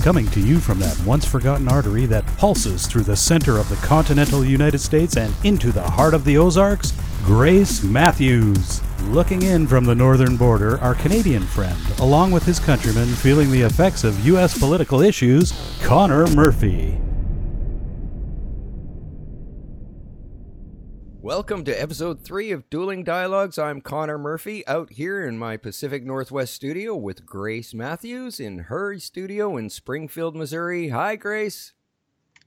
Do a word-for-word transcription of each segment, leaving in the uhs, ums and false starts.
Coming to you from that once-forgotten artery that pulses through the center of the continental United States and into the heart of the Ozarks, Grace Matthews. Looking in from the northern border, our Canadian friend, along with his countrymen feeling the effects of U S political issues, Connor Murphy. Welcome to episode three of Dueling Dialogues. I'm Connor Murphy, out here in my Pacific Northwest studio with Grace Matthews in her studio in Springfield, Missouri. Hi, Grace.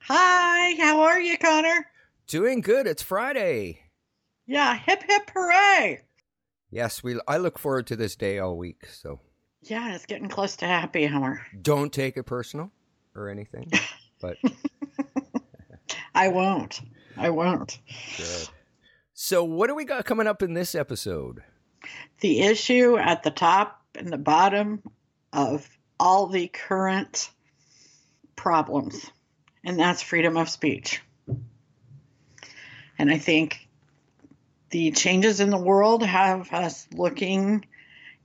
Hi, how are you, Connor? Doing good. It's Friday. Yeah, hip, hip, hooray. Yes, we. I look forward to this day all week. So. Yeah, it's getting close to happy hour. Don't take it personal or anything, but. I won't. I won't. Good. So what do we got coming up in this episode? The issue at the top and the bottom of all the current problems, and that's freedom of speech. And I think the changes in the world have us looking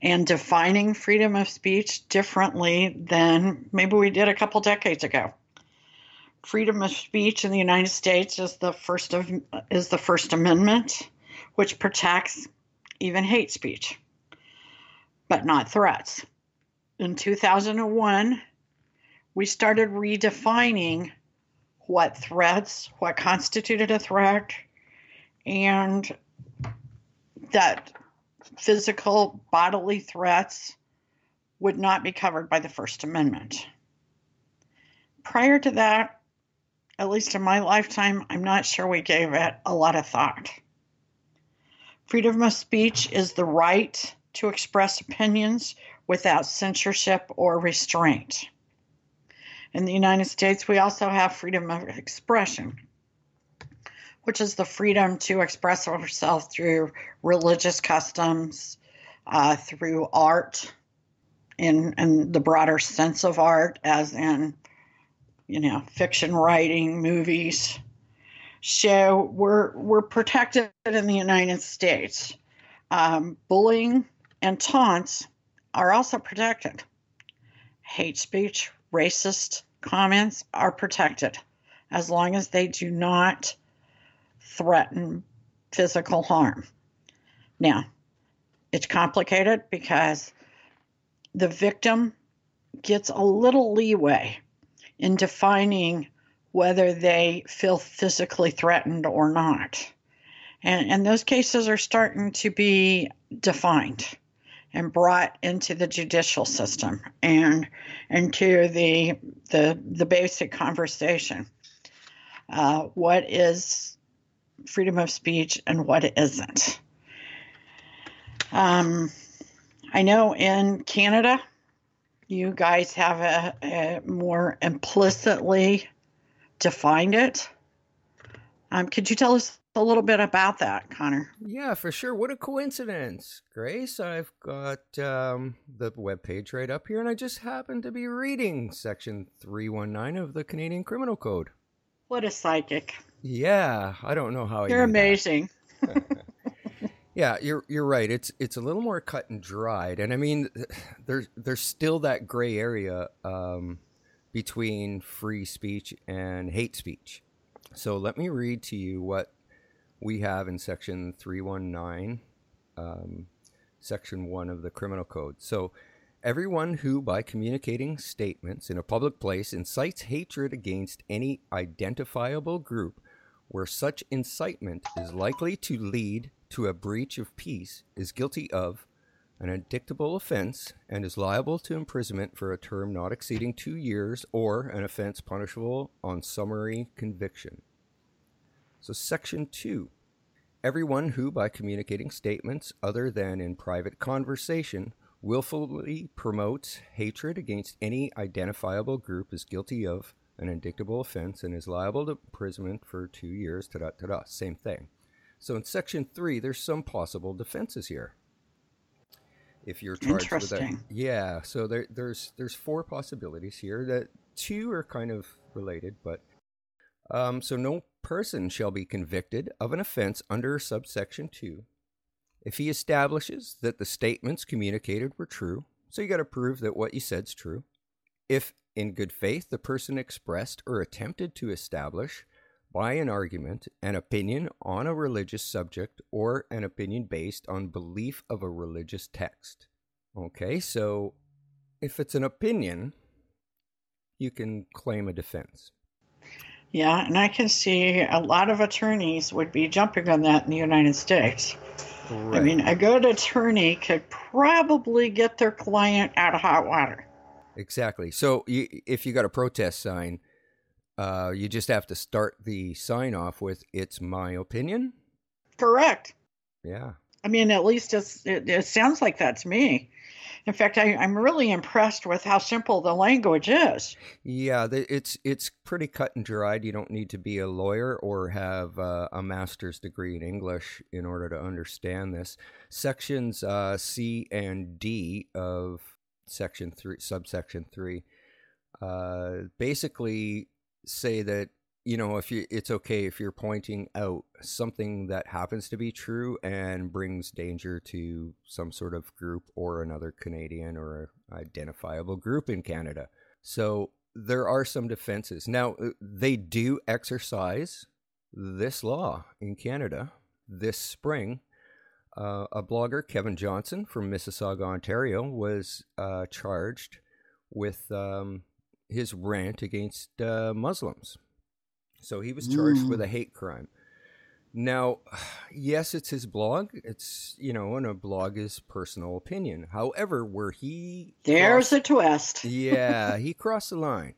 and defining freedom of speech differently than maybe we did a couple decades ago. Freedom of speech in the United States is the first of is the First Amendment, which protects even hate speech, but not threats. In two thousand one, we started redefining what threats, what constituted a threat, and that physical bodily threats would not be covered by the First Amendment. Prior to that, at least in my lifetime, I'm not sure we gave it a lot of thought. Freedom of speech is the right to express opinions without censorship or restraint. In the United States, we also have freedom of expression, which is the freedom to express ourselves through religious customs, uh, through art, in, in the broader sense of art, as in you know, fiction writing, movies. So we're we're protected in the United States. Um, bullying and taunts are also protected. Hate speech, racist comments are protected as long as they do not threaten physical harm. Now, it's complicated because the victim gets a little leeway in defining whether they feel physically threatened or not. And, and those cases are starting to be defined and brought into the judicial system and into the the, the basic conversation. Uh, what is freedom of speech and what isn't? Um, I know in Canada, you guys have a, a more implicitly defined it. Um, could you tell us a little bit about that, Connor? Yeah, for sure. What a coincidence, Grace. I've got um, the webpage right up here, and I just happened to be reading Section three nineteen of the Canadian Criminal Code. What a psychic. Yeah, I don't know how I You're amazing. Yeah, you're you're right. It's it's a little more cut and dried, and I mean, there's there's still that gray area um, between free speech and hate speech. So let me read to you what we have in Section three nineteen, um, Section one of the Criminal Code. So, everyone who, by communicating statements in a public place, incites hatred against any identifiable group, where such incitement is likely to lead to a breach of peace, is guilty of an indictable offense and is liable to imprisonment for a term not exceeding two years or an offense punishable on summary conviction. So Section two, everyone who by communicating statements other than in private conversation willfully promotes hatred against any identifiable group is guilty of an indictable offense and is liable to imprisonment for two years, ta-da, ta-da, same thing. So in section three, there's some possible defenses here. If you're charged with that. Yeah. So there, there's, there's four possibilities here that two are kind of related, but, um, so no person shall be convicted of an offense under subsection two if he establishes that the statements communicated were true. So you got to prove that what you said's true. If in good faith, the person expressed or attempted to establish by an argument an opinion on a religious subject or an opinion based on belief of a religious text. Okay, so if it's an opinion, you can claim a defense. Yeah, and I can see a lot of attorneys would be jumping on that in the United States. Right. I mean, a good attorney could probably get their client out of hot water. Exactly. So you, if you got a protest sign, Uh, you just have to start the sign off with, it's my opinion? Correct. Yeah. I mean, at least it's, it, it sounds like that to me. In fact, I, I'm really impressed with how simple the language is. Yeah, the, it's it's pretty cut and dried. You don't need to be a lawyer or have uh, a master's degree in English in order to understand this. Sections uh, C and D of section three, subsection three, uh, basically say that, you know, if you, it's okay if you're pointing out something that happens to be true and brings danger to some sort of group or another Canadian or identifiable group in Canada. So there are some defenses. Now, they do exercise this law in Canada this spring. Uh, a blogger, Kevin Johnson from Mississauga, Ontario, was uh, charged with... Um, his rant against uh, Muslims. So he was charged mm. with a hate crime. Now, yes, it's his blog. It's, you know, and a blog is personal opinion. However, where he... There's crossed, a twist. Yeah, he crossed the line.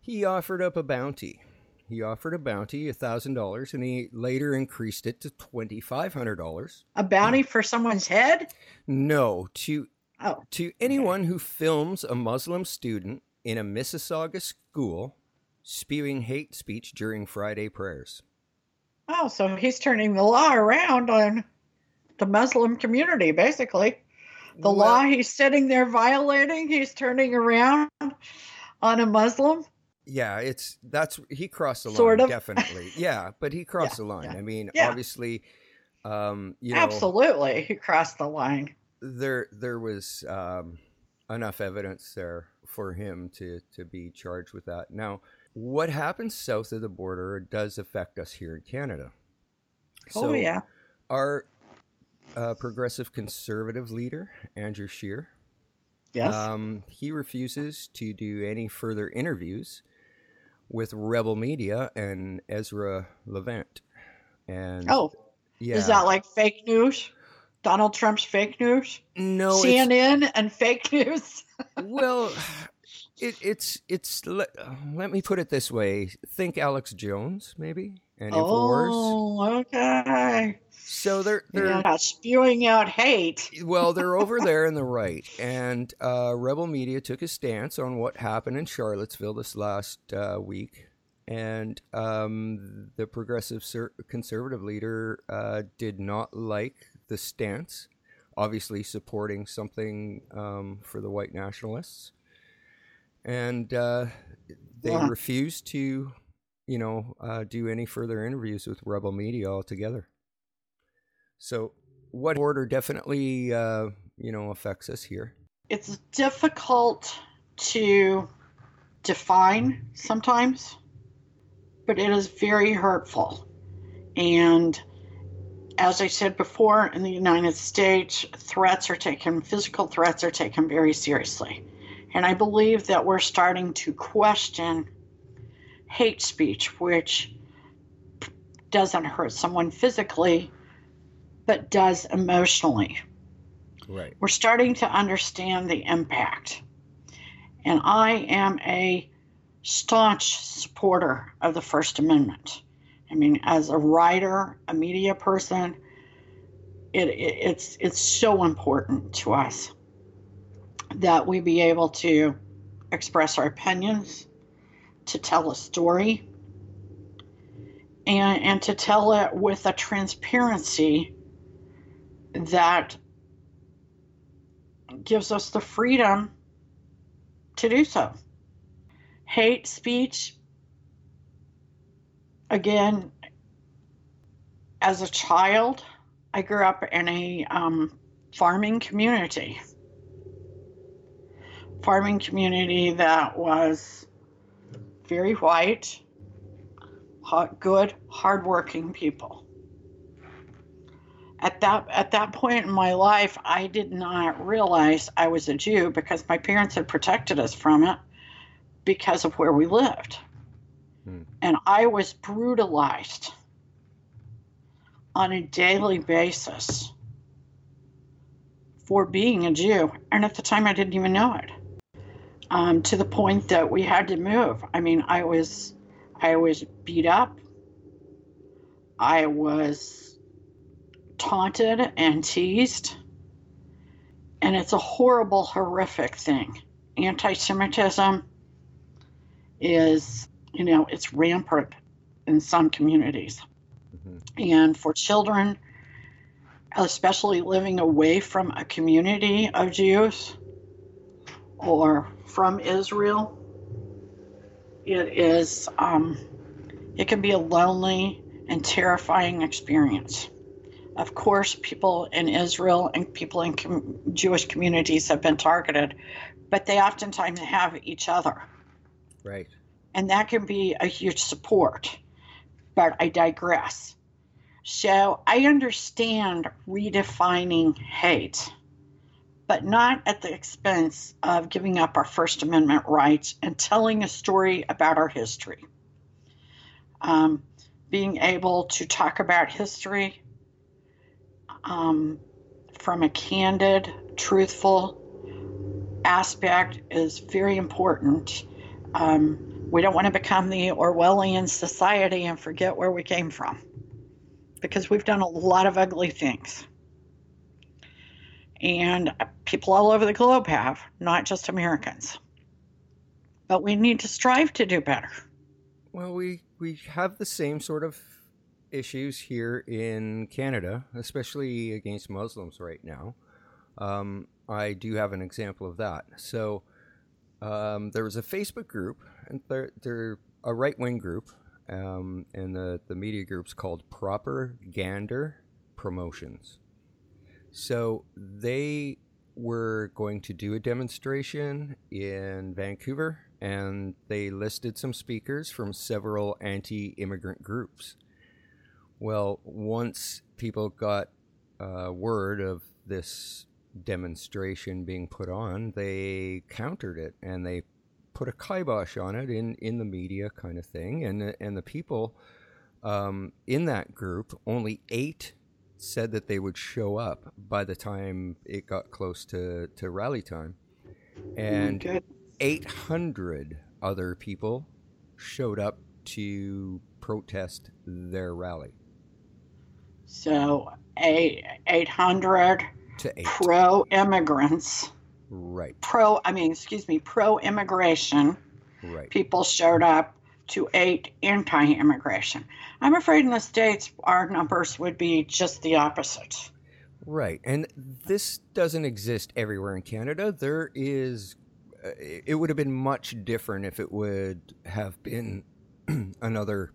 He offered up a bounty. He offered a bounty, one thousand dollars, and he later increased it to two thousand five hundred dollars. A bounty for someone's head? No, to oh, to anyone okay. who films a Muslim student in a Mississauga school, spewing hate speech during Friday prayers. Oh, so he's turning the law around on the Muslim community, basically. The well, law he's sitting there violating, he's turning around on a Muslim. Yeah, it's that's he crossed the sort line, of. definitely. Yeah, but he crossed yeah, the line. Yeah. I mean, yeah. obviously, um, you know, absolutely, he crossed the line. There, there was um, enough evidence there for him to, to be charged with that. Now, what happens south of the border does affect us here in Canada. Oh, so yeah. Our uh, progressive conservative leader, Andrew Scheer, yes. um, he refuses to do any further interviews with Rebel Media and Ezra Levant. And Oh, yeah. Is that like fake news? Donald Trump's fake news? No. C N N and fake news? Well, it, it's, it's let, let me put it this way. Think Alex Jones, maybe? And oh, okay. So they're, they're yeah, spewing out hate. Well, they're over there in the right. And uh, Rebel Media took a stance on what happened in Charlottesville this last uh, week. And um, the progressive ser- conservative leader uh, did not like the stance, obviously supporting something um, for the white nationalists. And uh, they yeah. refused to, you know, uh, do any further interviews with Rebel Media altogether. So what order definitely, uh, you know, affects us here. It's difficult to define sometimes, but it is very hurtful. And as I said before, in the United States, threats are taken, physical threats are taken very seriously. And I believe that we're starting to question hate speech, which doesn't hurt someone physically, but does emotionally. Right. We're starting to understand the impact. And I am a staunch supporter of the First Amendment. I mean, as a writer, a media person, it, it, it's it's so important to us that we be able to express our opinions, to tell a story, and, and to tell it with a transparency that gives us the freedom to do so. Hate speech, again, as a child, I grew up in a um, farming community. Farming community that was very white, hot, good, hardworking people. At that, at that point in my life, I did not realize I was a Jew because my parents had protected us from it because of where we lived. Hmm. And I was brutalized on a daily basis for being a Jew. And at the time, I didn't even know it. Um, to the point that we had to move. I mean, I was, I was beat up. I was taunted and teased. And it's a horrible, horrific thing. Anti-Semitism is, you know, it's rampant in some communities. Mm-hmm. And for children, especially living away from a community of Jews or from Israel, it is, um, it can be a lonely and terrifying experience. Of course, people in Israel and people in com- Jewish communities have been targeted, but they oftentimes have each other. Right. And that can be a huge support, but I digress. So I understand redefining hate, but not at the expense of giving up our First Amendment rights and telling a story about our history. Um, being able to talk about history um, from a candid, truthful aspect is very important. Um, we don't want to become the Orwellian society and forget where we came from, because we've done a lot of ugly things. And people all over the globe have, not just Americans. But we need to strive to do better. Well, we, we have the same sort of issues here in Canada, especially against Muslims right now. Um, I do have an example of that. So um, there was a Facebook group, and they're, they're a right-wing group, um, and the, the media group's called Proper Gander Promotions. So they were going to do a demonstration in Vancouver, and they listed some speakers from several anti-immigrant groups. Well, once people got uh, word of this demonstration being put on, they countered it, and they put a kibosh on it in, in the media kind of thing. And, and the people um, in that group, only eight said that they would show up by the time it got close to, to rally time. And okay. eight hundred other people showed up to protest their rally. So eight, 800 to eight. pro-immigrants. Right. Pro, I mean, excuse me, pro-immigration. Right. People showed up to eight anti-immigration. I'm afraid in the States, our numbers would be just the opposite. Right. And this doesn't exist everywhere in Canada. There is, uh, it would have been much different if it would have been another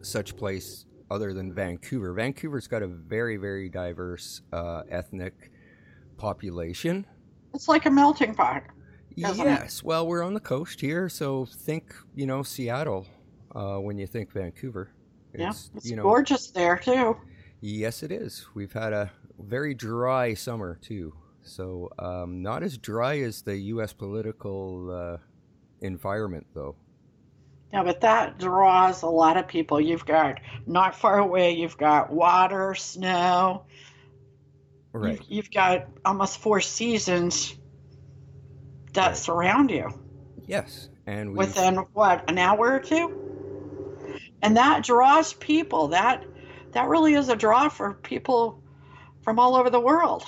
such place other than Vancouver. Vancouver's got a very, very diverse uh, ethnic population. It's like a melting pot. Yes. Well, we're on the coast here, so think, you know, Seattle uh, when you think Vancouver. It's, yeah, it's you know, gorgeous there, too. Yes, it is. We've had a very dry summer, too. So um, not as dry as the U S political uh, environment, though. Yeah, but that draws a lot of people. You've got not far away, you've got water, snow. Right. You've, you've got almost four seasons that surround you. Yes. And we've... within what, an hour or two? And that draws people. That that really is a draw for people from all over the world.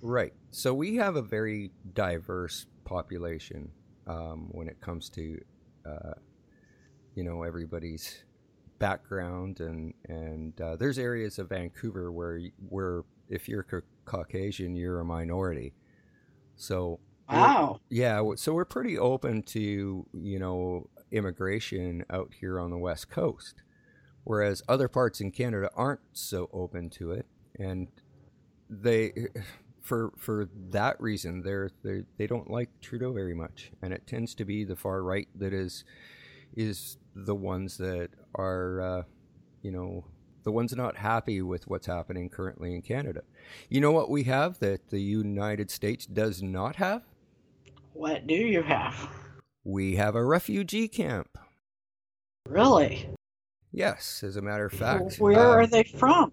Right. So we have a very diverse population um, when it comes to, uh, you know, everybody's background, and and uh, there's areas of Vancouver where where if you're ca- Caucasian, you're a minority. So wow, yeah, so we're pretty open to, you know, immigration out here on the West Coast, whereas other parts in Canada aren't so open to it, and they for for that reason they're, they're they don't like Trudeau very much, and it tends to be the far right that is is the ones that are, uh, you know, the ones not happy with what's happening currently in Canada. You know what we have that the United States does not have? What do you have? We have a refugee camp. Really? Yes, as a matter of fact. Where um, are they from?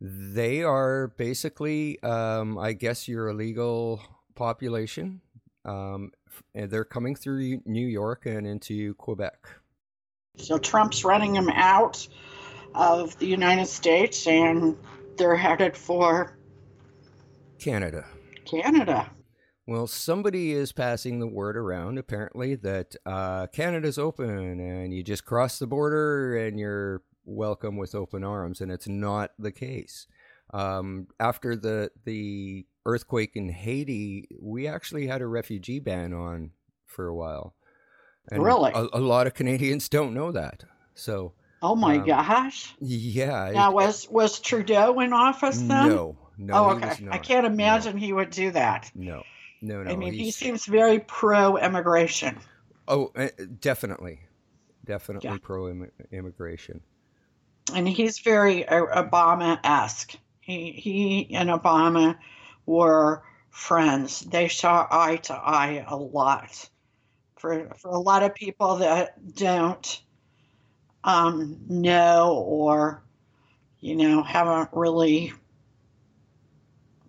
They are basically, um, I guess, your illegal population. Um, and they're coming through New York and into Quebec. So Trump's running them out of the United States, and they're headed for Canada. Canada. Well, somebody is passing the word around, apparently, that uh, Canada's open, and you just cross the border, and you're welcome with open arms, and it's not the case. Um, after the the earthquake in Haiti, we actually had a refugee ban on for a while. And really? A, a lot of Canadians don't know that. So. Oh my um, gosh. Yeah. Now, it, was, was Trudeau in office then? No. No. Oh, okay. I can't imagine no. he would do that. No. No, no. I mean, he seems very pro-immigration. Oh, definitely. Definitely yeah. pro-immigration. And he's very Obama-esque. He, he and Obama were friends. They saw eye to eye a lot. For, for a lot of people that don't um, know or, you know, haven't really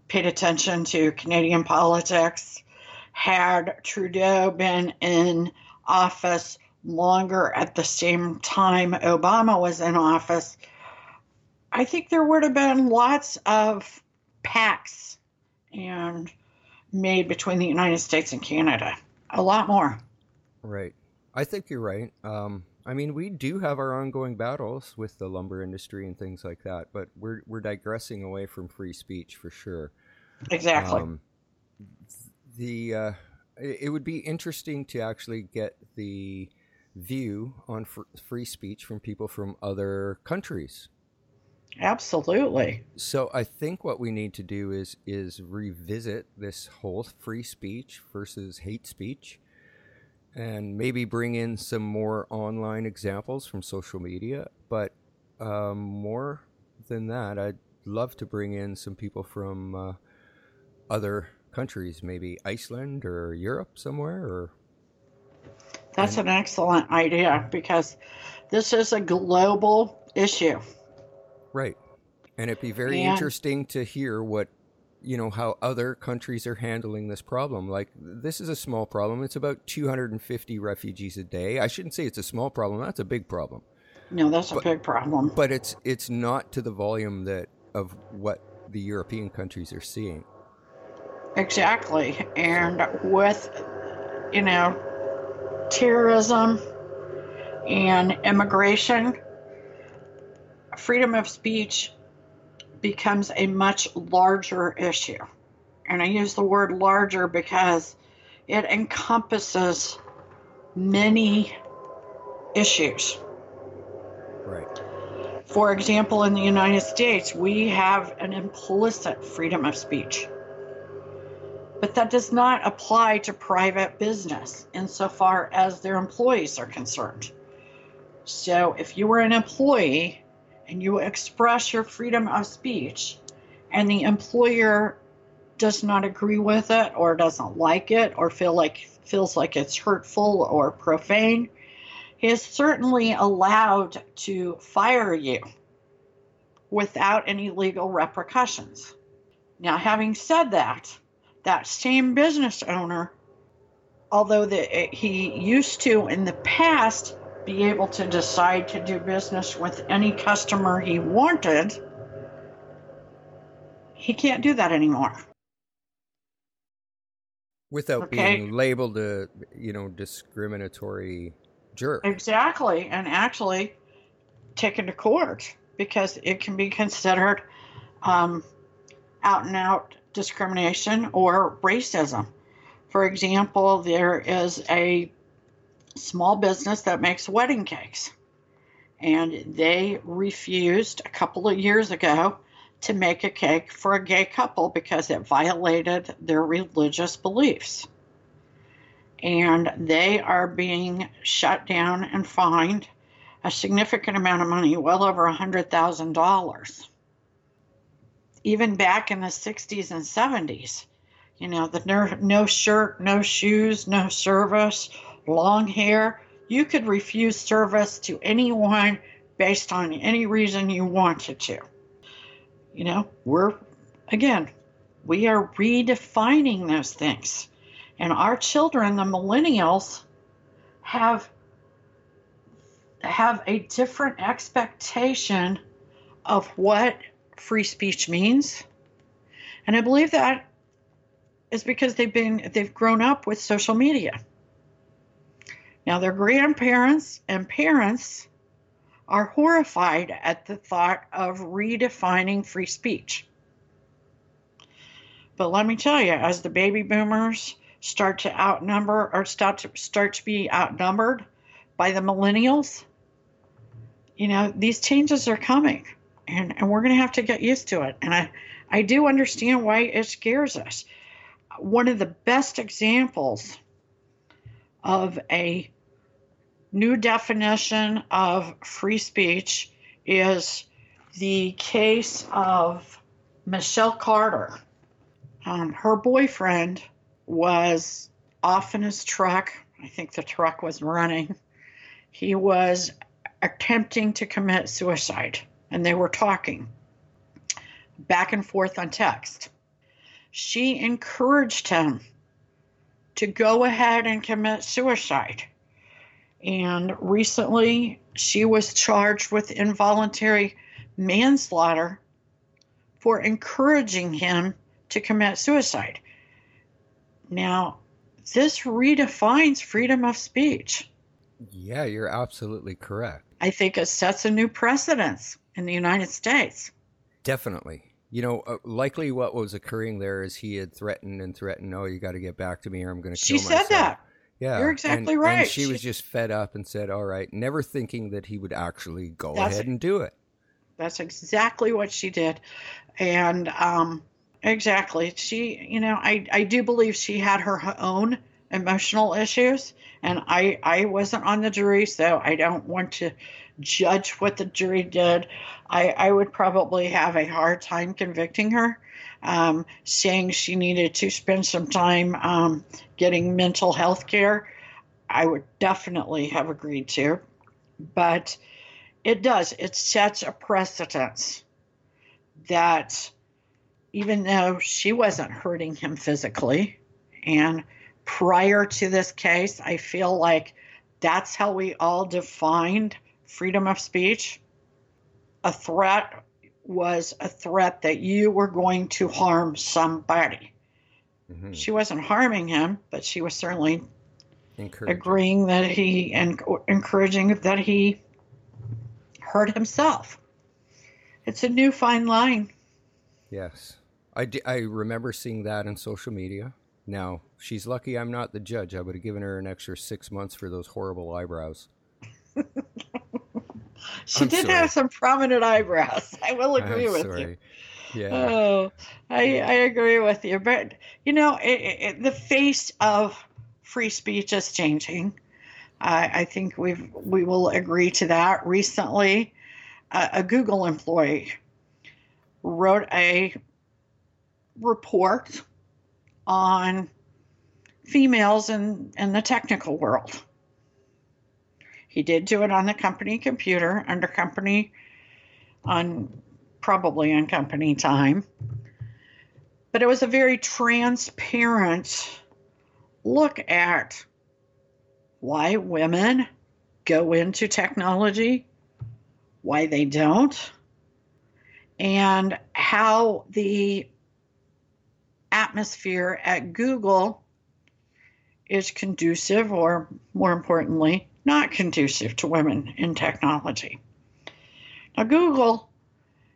paid attention to Canadian politics, had Trudeau been in office longer at the same time Obama was in office, I think there would have been lots of pacts and made between the United States and Canada, a lot more. Right. I think you're right. Um, I mean, we do have our ongoing battles with the lumber industry and things like that, but we're we're digressing away from free speech for sure. Exactly. Um, the uh, it would be interesting to actually get the view on fr- free speech from people from other countries. Absolutely. So I think what we need to do is is revisit this whole free speech versus hate speech. And maybe bring in some more online examples from social media. But um, more than that, I'd love to bring in some people from uh, other countries, maybe Iceland or Europe somewhere. Or That's an excellent idea, because this is a global issue. Right. And it'd be very and... interesting to hear what you know, how other countries are handling this problem. Like, this is a small problem. It's about two hundred fifty refugees a day. I shouldn't say it's a small problem. That's a big problem. No, that's but, a big problem. But it's it's not to the volume that of what the European countries are seeing. Exactly. And with, you know, terrorism and immigration, freedom of speech becomes a much larger issue. And I use the word larger because it encompasses many issues. Right. For example, in the United States, we have an implicit freedom of speech. But that does not apply to private business insofar as their employees are concerned. So if you were an employee, and you express your freedom of speech, and the employer does not agree with it or doesn't like it or feel like feels like it's hurtful or profane, he is certainly allowed to fire you without any legal repercussions. Now, having said that, that same business owner, although the, he used to in the past be able to decide to do business with any customer he wanted, he can't do that anymore. Without okay. being labeled a, you know, discriminatory jerk. Exactly. And actually, taken to court because it can be considered um, out and out discrimination or racism. For example, there is a small business that makes wedding cakes, and they refused a couple of years ago to make a cake for a gay couple because it violated their religious beliefs. And they are being shut down and fined a significant amount of money, well over one hundred thousand dollars. Even back in the sixties and seventies, you know, the no, no shirt, no shoes, no service, long hair. You could refuse service to anyone based on any reason you wanted to. You know, we're, again, we are redefining those things. And our children, the millennials, have, have a different expectation of what free speech means. And I believe that is because they've been, they've grown up with social media. Now, their grandparents and parents are horrified at the thought of redefining free speech. But let me tell you, as the baby boomers start to outnumber or start to, start to be outnumbered by the millennials, you know, these changes are coming, and, and we're going to have to get used to it. And I, I do understand why it scares us. One of the best examples of a new definition of free speech is the case of Michelle Carter. Um, her boyfriend was off in his truck. I think the truck was running. He was attempting to commit suicide, and they were talking back and forth on text. She encouraged him to go ahead and commit suicide. And recently, she was charged with involuntary manslaughter for encouraging him to commit suicide. Now, this redefines freedom of speech. Yeah, you're absolutely correct. I think it sets a new precedent in the United States. Definitely. You know, uh, likely what was occurring there is he had threatened and threatened, oh, you got to get back to me or I'm going to kill myself. She said that. Yeah. You're exactly and, right. And she, she was just fed up and said, all right, never thinking that he would actually go ahead and do it. That's exactly what she did. And um, exactly. She, you know, I, I do believe she had her own emotional issues. And I, I wasn't on the jury, so I don't want to judge what the jury did. I, I would probably have a hard time convicting her, um, saying she needed to spend some time um, getting mental health care. I would definitely have agreed to. But it does. It sets a precedent that even though she wasn't hurting him physically, and prior to this case, I feel like that's how we all defined freedom of speech. A threat was a threat that you were going to harm somebody. Mm-hmm. She wasn't harming him, but she was certainly agreeing that he and encouraging that he hurt himself. It's a new fine line. Yes. I, d- I remember seeing that on social media. Now, she's lucky I'm not the judge. I would have given her an extra six months for those horrible eyebrows. She I'm did sorry. have some prominent eyebrows. I will agree I'm with sorry. you. Yeah. Oh, I, yeah. I agree with you. But, you know, it, it, the face of free speech is changing. Uh, I think we've, we will agree to that. Recently, uh, a Google employee wrote a report on females in, in the technical world. He did do it on the company computer, under company, on probably on company time. But it was a very transparent look at why women go into technology, why they don't, and how the atmosphere at Google is conducive, or more importantly, not conducive to women in technology. Now, Google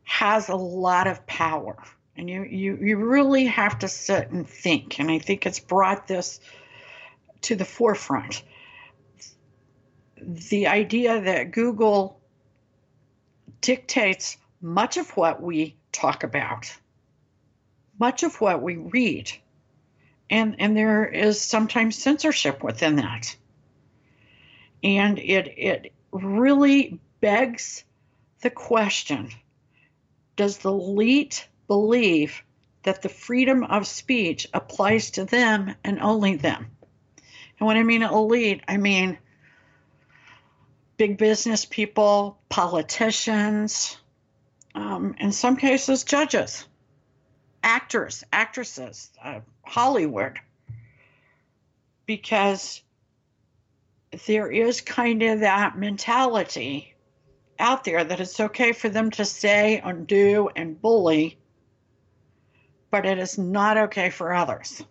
has a lot of power, and you, you, you really have to sit and think, and I think it's brought this to the forefront. The idea that Google dictates much of what we talk about, much of what we read, and, and there is sometimes censorship within that. And it, it really begs the question, does the elite believe that the freedom of speech applies to them and only them? And when I mean elite, I mean big business people, politicians, um, in some cases judges, actors, actresses, uh, Hollywood, because there is kind of that mentality out there that it's okay for them to say, undo, and bully, but it is not okay for others.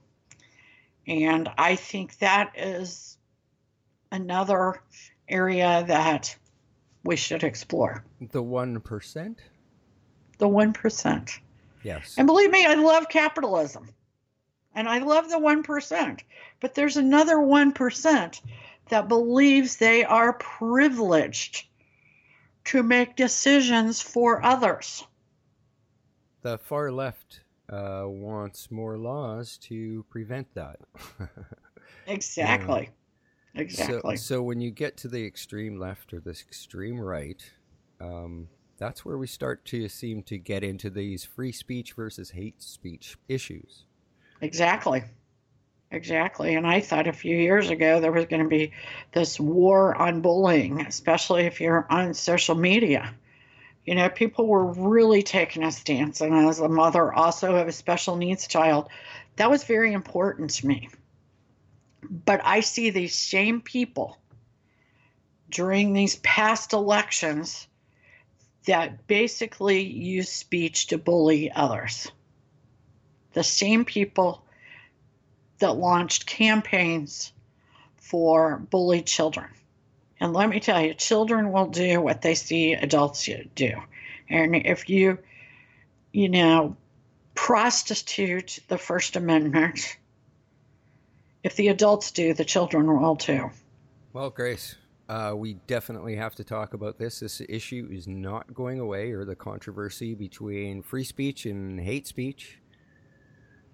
And I think that is another area that we should explore. The one percent? The one percent. Yes. And believe me, I love capitalism. And I love the one percent. But there's another one percent that believes they are privileged to make decisions for others. The far left uh, wants more laws to prevent that. Exactly. And Exactly. So, so when you get to the extreme left or this extreme right, um, that's where we start to seem to get into these free speech versus hate speech issues. Exactly. Exactly. And I thought a few years ago there was going to be this war on bullying, especially if you're on social media. You know, people were really taking a stance. And as a mother also of a special needs child, that was very important to me. But I see these same people during these past elections that basically use speech to bully others. The same people that launched campaigns for bullied children. And let me tell you, children will do what they see adults do. And if you, you know, prostitute the First Amendment, if the adults do, the children will too. Well, Grace, uh, we definitely have to talk about this. This issue is not going away, or the controversy between free speech and hate speech.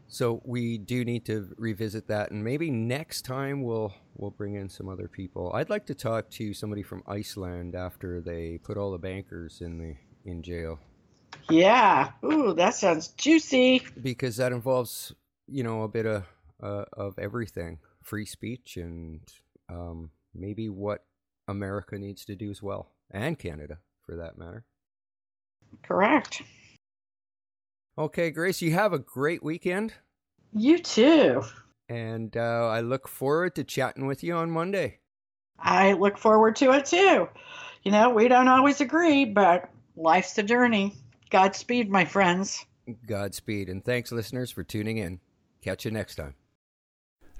So we do need to revisit that, and maybe next time we'll we'll bring in some other people. I'd like to talk to somebody from Iceland after they put all the bankers in the in jail. Yeah, ooh, that sounds juicy. Because that involves, you know, a bit of. Uh, of everything, free speech, and um, maybe what America needs to do as well, and Canada, for that matter. Correct. Okay, Grace, you have a great weekend. You too. And uh, I look forward to chatting with you on Monday. I look forward to it too. You know, we don't always agree, but life's a journey. Godspeed, my friends. Godspeed, and thanks, listeners, for tuning in. Catch you next time.